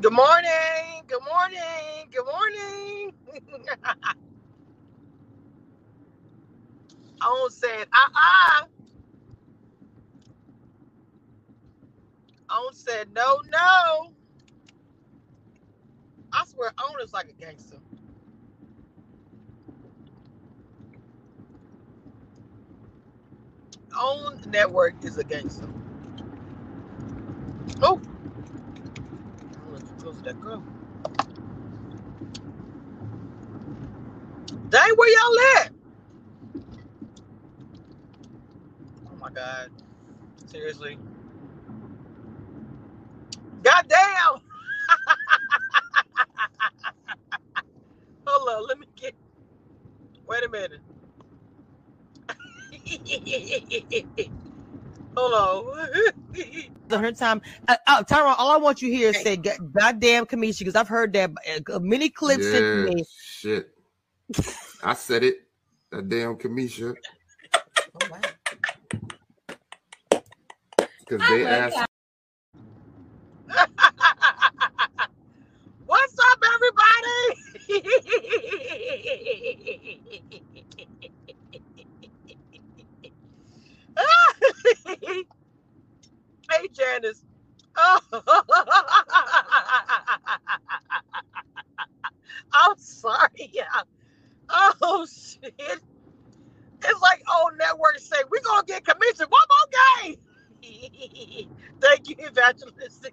Good morning. Good morning. Good morning. OWN said, OWN said, no, no. I swear, OWN is like a gangster. OWN network is a gangster. Oh. Close that girl. Dang, where y'all at? Oh my God. Seriously. Goddamn. Hold on, let me get. Wait a minute. Hold on. The her time, Tyron, all I want you to hear is say, goddamn Kameshia, because I've heard that many clips. Yeah, sent me. Shit. I said it. That damn Kameshia. Oh, wow. Because they asked. What's up, everybody? Hey, Janice. Oh. I'm sorry, y'all. Oh, shit. It's like old networks say, we're going to get commission one more game. Thank you, Evangelist.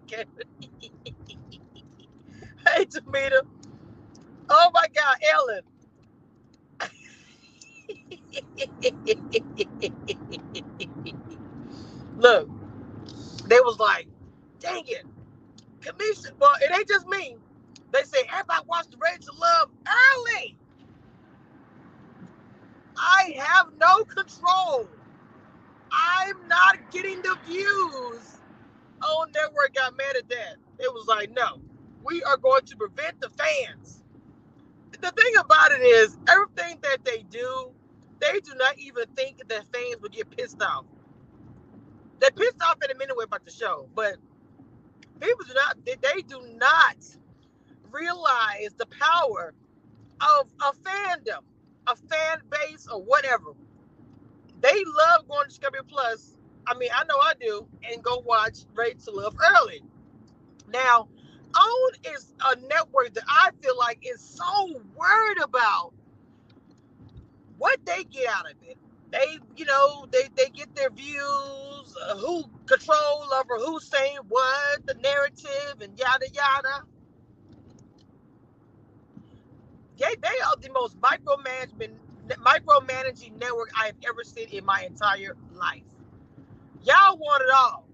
Hey, Tamita. Oh, my God, Ellen. Look, they was like, dang it, Kameshia. Well, it ain't just me. They say everybody watched the Ready to Love early. I have no control. I'm not getting the views. OWN network got mad at that. It was like, no, we are going to prevent the fans. The thing about it is, everything that they do, they do not even think that fans would get pissed off. They're pissed off in a minute about the show, but people do not, they do not realize the power of a fandom, a fan base, or whatever. They love going to Discovery Plus. I mean, I know I do, and go watch Ready to Love early. Now, OWN is a network that I feel like is so worried about what they get out of it. They, you know, they get their views, who control over who's saying what, the narrative, and yada, yada. They are the most micromanaging network I have ever seen in my entire life. Y'all want it all.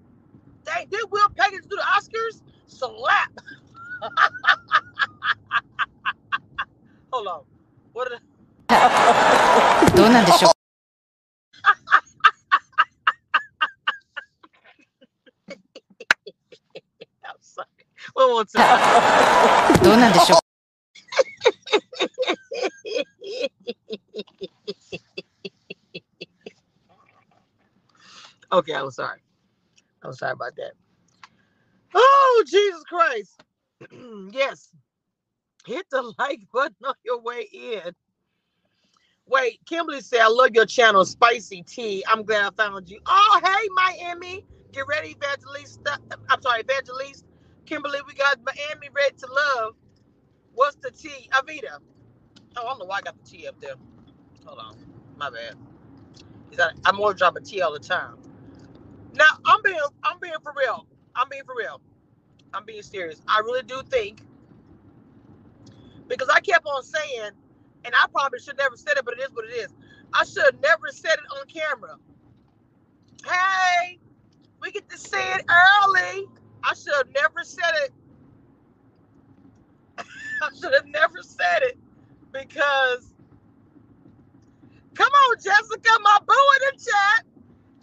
They did Will Payton do the Oscars? Slap. Hold on. What did I... Doing that show. I'm sorry. One more time. Doing that show. Okay, I'm sorry. I'm sorry about that. Oh, Jesus Christ. Yes. Hit the like button on your way in. Wait, Kimberly said, I love your channel, Spicy Tea. I'm glad I found you. Oh, hey, Miami. Get ready, Evangelista. I'm sorry, Evangelist. Kimberly, we got Miami Ready to Love. What's the tea? Avita. Oh, I don't know why I got the tea up there. Hold on. My bad. I'm going to drop a tea all the time. Now, I'm being for real. I'm being for real. I'm being serious. I really do think, because I kept on saying, and I probably should never said it, but it is what it is. I should have never said it on camera. Hey, we get to see it early. I should have never said it. I should have never said it, because come on, Jessica, my boo in the chat.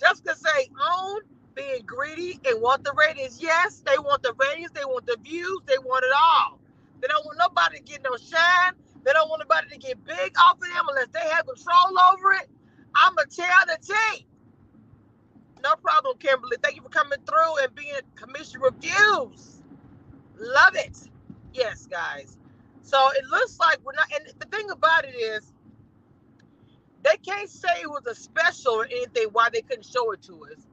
Jessica say, OWN being greedy and want the ratings. Yes, they want the ratings. They want the views. They want it all. They don't want nobody to get no shine. They don't want nobody to get big off of them unless they have control over it. I'm going to tell the team. No problem, Kimberly. Thank you for coming through and being Kameshia Reviews. Love it. Yes, guys. So it looks like we're not, and the thing about it is, they can't say it was a special or anything why they couldn't show it to us.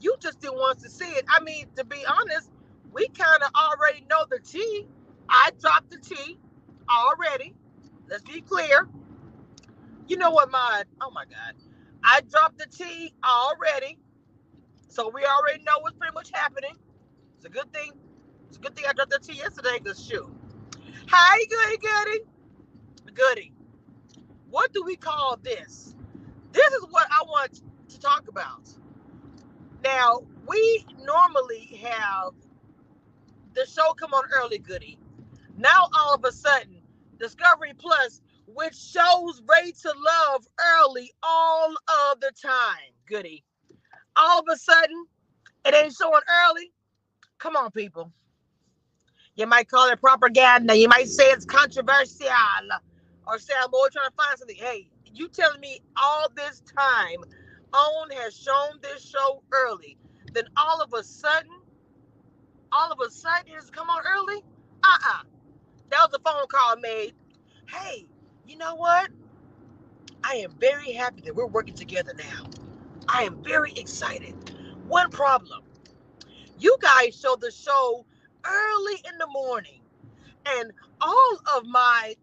You just didn't want us to see it. I mean, to be honest, we kind of already know the tea. I dropped the tea already. Let's be clear. You know what, oh my God. I dropped the tea already. So we already know what's pretty much happening. It's a good thing. It's a good thing I dropped the tea yesterday, because shoot. Hi, Goody. What do we call this? This is what I want to talk about. Now, we normally have the show come on early, Goody. Now, all of a sudden, Discovery Plus, which shows Ready to Love early all of the time, Goody. All of a sudden, it ain't showing early. Come on, people. You might call it propaganda. You might say it's controversial. Or say I'm always trying to find something. Hey, you telling me all this time OWN has shown this show early. Then all of a sudden it's come on early? Uh-uh. That was a phone call made. Hey, you know what? I am very happy that we're working together now. I am very excited. One problem. You guys showed the show early in the morning. And all of my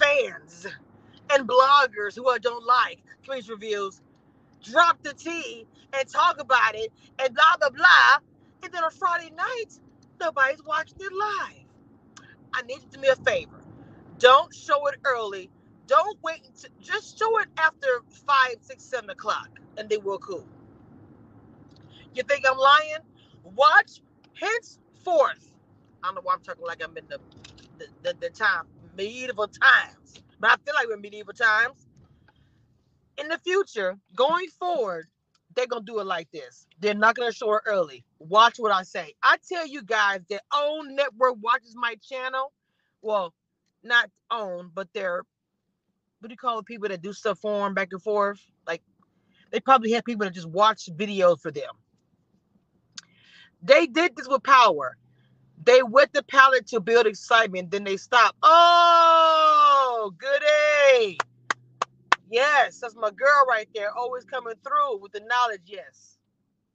fans and bloggers who I don't like, Kameshia Reviews, drop the tea and talk about it and blah, blah, blah. And then on Friday nights, nobody's watching it live. I need you to do me a favor. Don't show it early. Don't wait. Just show it after 5, 6, 7 o'clock, and then we're cool. You think I'm lying? Watch henceforth. I don't know why I'm talking like I'm in the time, medieval times. But I feel like we're in medieval times. In the future, going forward, they're going to do it like this. They're not going to show it early. Watch what I say. I tell you guys that OWN Network watches my channel. Well, not OWN, but they're, what do you call the people that do stuff for them back and forth? Like, they probably have people that just watch videos for them. They did this with Power. They wet the palette to build excitement, then they stop. Oh, Goody. Yes, that's my girl right there, always coming through with the knowledge. Yes.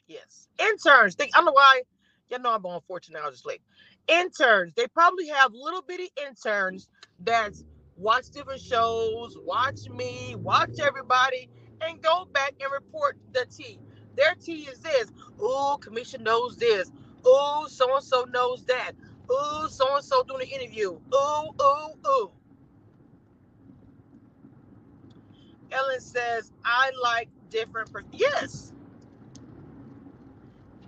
Yes. Interns, I don't know why. Y'all know I'm on 14 hours late. Interns, they probably have little bitty interns that watch different shows, watch me, watch everybody, and go back and report the tea. Their tea is this. Ooh, Kameshia knows this. Ooh, so-and-so knows that. Ooh, so-and-so doing an interview. Ooh, ooh, ooh. Ellen says, I like different person. Yes.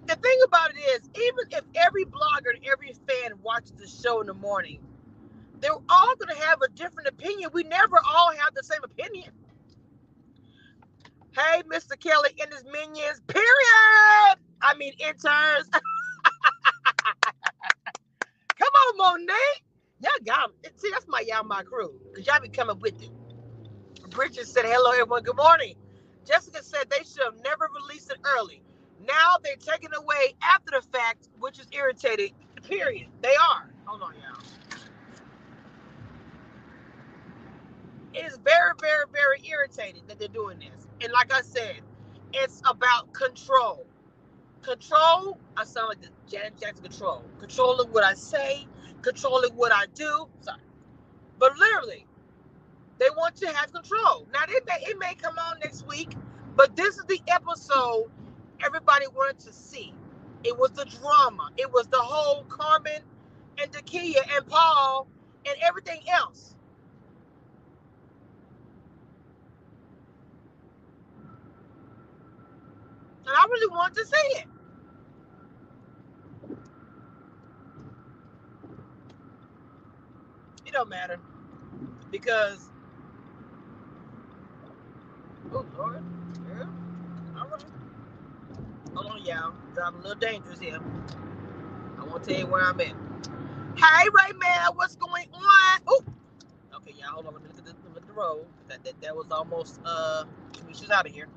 The thing about it is, even if every blogger and every fan watches the show in the morning, they're all going to have a different opinion. We never all have the same opinion. Hey, Mr. Kelly and his minions, period. I mean, interns. Monet, y'all got it. See, that's my crew, because y'all be coming with it. Bridget said, hello, everyone. Good morning. Jessica said they should have never released it early. Now they're taking it away after the fact, which is irritating, period. They are. Hold on, y'all. It is very, very, very irritating that they're doing this. And like I said, it's about control. Control, I sound like the Janet Jackson Control. Controlling what I say, controlling what I do. Sorry. But literally, they want you to have control. Now, it may come on next week, but this is the episode everybody wanted to see. It was the drama. It was the whole Carmen and Dakia and Paul and everything else. And I really want to see it. It don't matter, because oh Lord, yeah. All right. Hold on, y'all. I'm a little dangerous here. I won't tell you where I'm at. Hey, right, man, what's going on? Oh, okay, y'all. Hold on. Look at the road. That was almost she's out of here.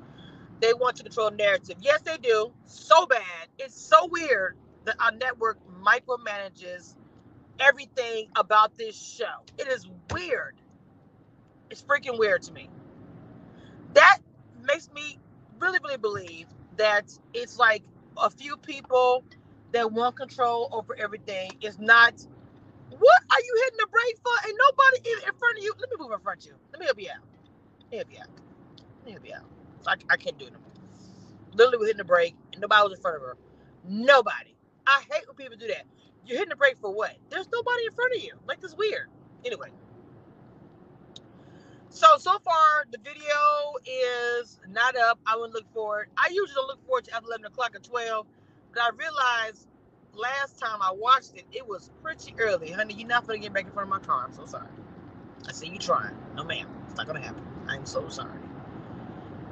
They want to control narrative. Yes, they do. So bad. It's so weird. our network micromanages everything about this show. It is weird. It's freaking weird to me. That makes me really, really believe that it's like a few people that want control over everything. It's not, what are you hitting the brake for? Ain't nobody in front of you. Let me move in front of you. Let me help you out. I can't do it no more. Literally was hitting the brake and nobody was in front of her. Nobody. I hate when people do that. You're hitting the brake for what? There's nobody in front of you. Like, this is weird. Anyway. So far, the video is not up. I wouldn't look forward. I usually don't look forward to after 11 o'clock or 12. But I realized last time I watched it, it was pretty early. Honey, you're not going to get back in front of my car. I'm so sorry. I see you trying. No, ma'am. It's not going to happen. I'm so sorry.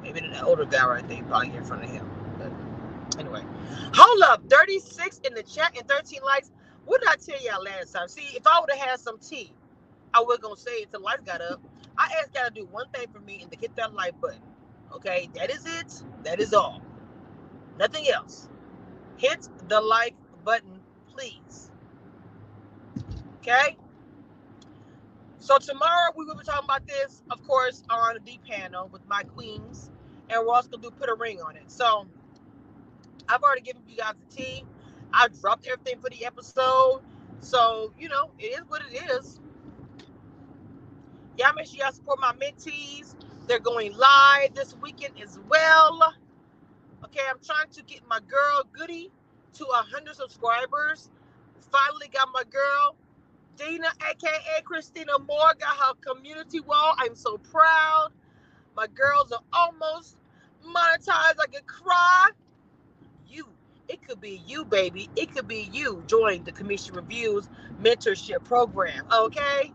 Maybe the older guy right there probably get in front of him. But anyway. Hold up. 36 in the chat and 13 likes. What did I tell y'all last time? See, if I would have had some tea, I was going to say it until the lights got up. I asked y'all to do one thing for me and to hit that like button. Okay? That is it. That is all. Nothing else. Hit the like button, please. Okay? So tomorrow we will be talking about this, of course, on the panel with my queens. And we're also going to put a ring on it. So I've already given you guys the tea. I dropped everything for the episode. So, you know, it is what it is. Y'all make sure y'all support my mentees. They're going live this weekend as well. Okay, I'm trying to get my girl Goody to 100 subscribers. Finally got my girl Dina, aka Christina Moore, got her community wall. I'm so proud. My girls are almost monetized. I could cry. You, it could be you, baby. It could be you. Join the Kameshia Reviews mentorship program. Okay.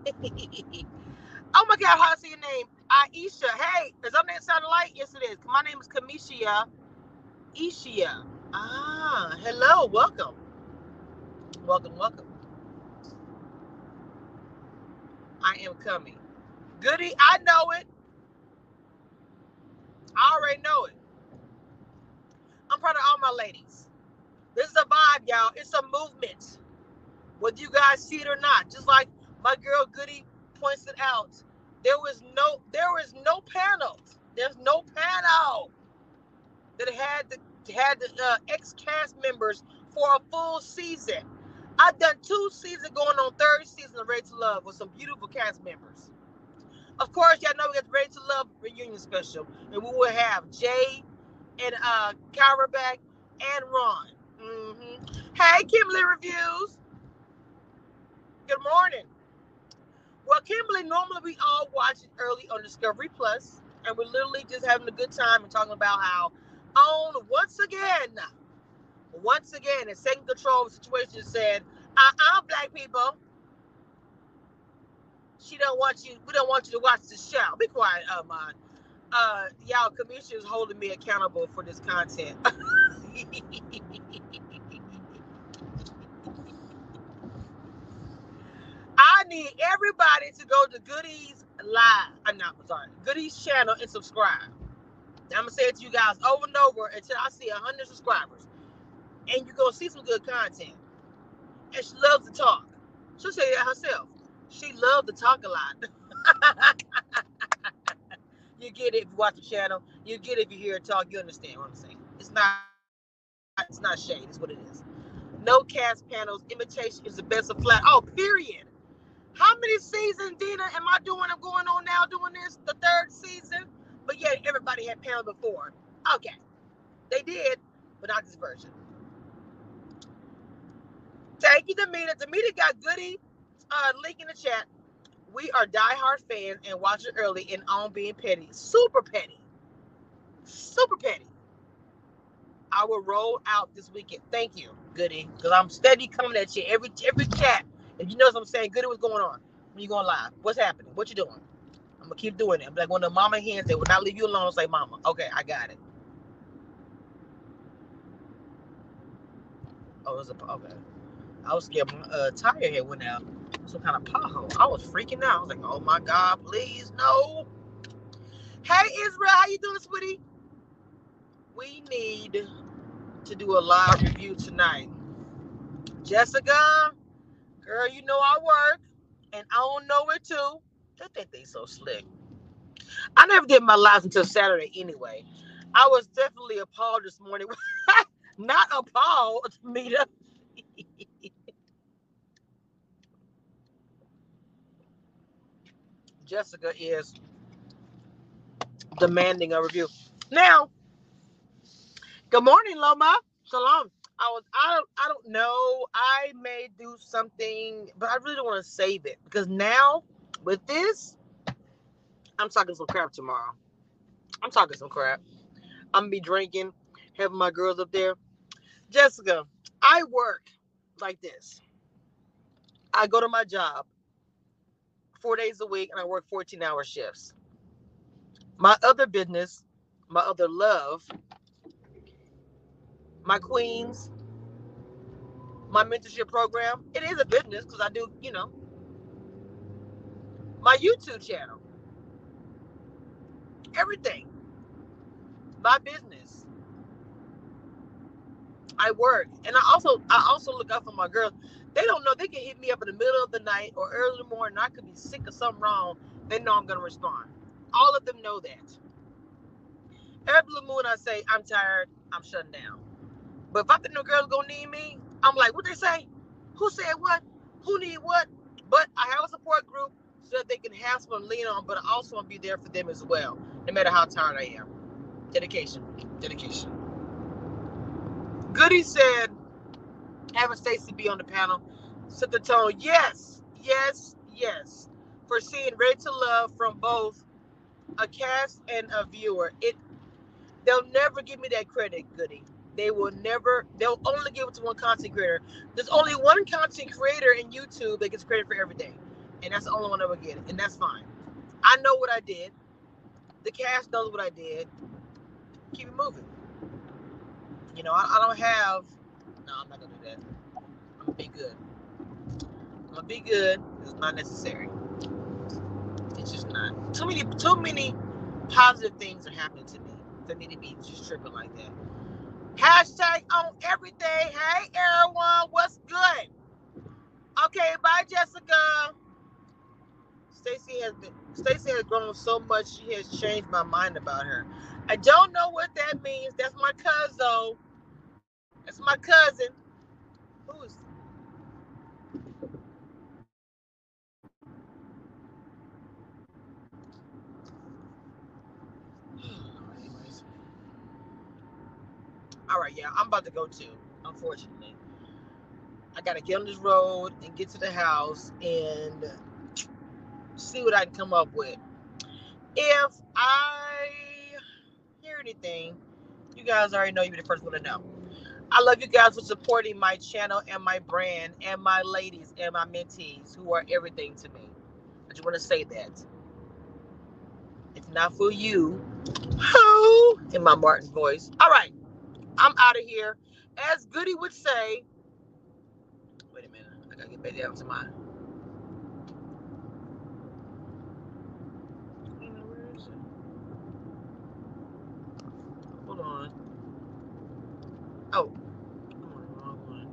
Oh my God, how I say your name? Aisha. Hey, does that name sound alike? Yes, it is. My name is Kameshia. Ishia. Ah, hello. Welcome. Welcome, welcome. I am coming. Goody, I know it. I already know it. I'm proud of all my ladies. This is a vibe, y'all. It's a movement. Whether you guys see it or not. Just like my girl Goody points it out. There was no panel. There's no panel that had the ex-cast members for a full season. I've done 2 seasons, going on 3rd season of Ready to Love with some beautiful cast members. Of course, y'all know we got the Ready to Love reunion special, and we will have Jay and Kyra back and Ron. Mm-hmm. Hey, Kimberly Reviews. Good morning. Well, Kimberly, normally we all watch it early on Discovery Plus, and we're literally just having a good time and talking about how OWN once again, is taking control of the situation. Said, black people, we don't want you to watch this show. Be quiet, man. Y'all, Kameshia is holding me accountable for this content. I need everybody to go to Goody's channel and subscribe. I'm going to say it to you guys over and over until I see 100 subscribers. And you're going to see some good content. And she loves to talk. She'll say that herself. She loves to talk a lot. You get it if you watch the channel. You get it if you hear her talk. You understand what I'm saying. It's not shade. It's what it is. No cast panels. Imitation is the best of flat. Oh, period. How many seasons, Dina, am I doing? I'm going on now doing this, the 3rd season. But yeah, everybody had panel before. Okay. They did, but not this version. Thank you, Demita. Demita got Goody link in the chat. We are diehard fans and watch it early and on being petty. Super petty. Super petty. I will roll out this weekend. Thank you, Goody. Because I'm steady coming at you every chat. If you notice what I'm saying, Goody, what's going on? When you going live? What's happening? What you doing? I'm going to keep doing it. I'm like one of the mama hens that will not leave you alone and say, mama, okay, I got it. Oh, it's a okay. I was scared my tire head went out. Some kind of pothole. I was freaking out. I was like, oh my God, please, no. Hey, Israel, how you doing, sweetie? We need to do a live review tonight. Jessica, girl, you know I work and I don't know it too. They think they so slick. I never did my lives until Saturday anyway. I was definitely appalled this morning. Not appalled, Mita. Jessica is demanding a review. Now, good morning, Loma. Shalom. I don't know. I may do something, but I really don't want to save it because now with this, I'm talking some crap tomorrow. I'm talking some crap. I'm gonna be drinking, having my girls up there. Jessica, I work like this. I go to my job 4 days a week and I work 14-hour shifts. My other business, my other love, my queens, my mentorship program, it is a business because I do, you know, my YouTube channel, everything, my business. I work, and I also look out for my girls. They don't know, they can hit me up in the middle of the night or early in the morning. I could be sick or something wrong. They know I'm gonna respond. All of them know that. Every blue moon I say, I'm tired, I'm shutting down. But if I think no girl's gonna need me, I'm like, what they say? Who said what? Who need what? But I have a support group so that they can have someone to lean on, but I also want to be there for them as well, no matter how tired I am. Dedication. Dedication. Goody said, having Stacey be on the panel set the tone. Yes, yes, yes. For seeing Ready to Love from both a cast and a viewer. They'll never give me that credit, Goody. They will never. They'll only give it to one content creator. There's only one content creator in YouTube that gets credit for everything, and that's the only one that will get it, and that's fine. I know what I did. The cast knows what I did. Keep it moving. You know, I don't have. No, I'm not gonna do that. I'm gonna be good. I'm gonna be good. It's not necessary. It's just not. Too many positive things are happening to me for me to be just tripping like that. Hashtag on everything. Hey, everyone. What's good? Okay, bye, Jessica. Stacey has grown so much. She has changed my mind about her. I don't know what that means. That's my cousin. That's my cousin. Who's? All right, yeah, I'm about to go too, unfortunately. I got to get on this road and get to the house and see what I can come up with. If I hear anything, you guys already know, you'll be the first one to know. I love you guys for supporting my channel and my brand and my ladies and my mentees who are everything to me. I just want to say that. If not for you, who? In my Martin voice. All right. I'm out of here. As Goody would say, wait a minute, I gotta get back down to my. Where is it? Hold on. Oh, I'm on the wrong one.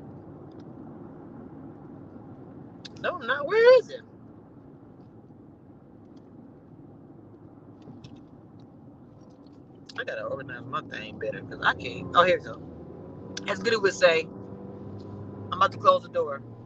No, I'm not. Where is it? I gotta organize my thing better because I can't. Oh, here we go. As Goody would say, I'm about to close the door.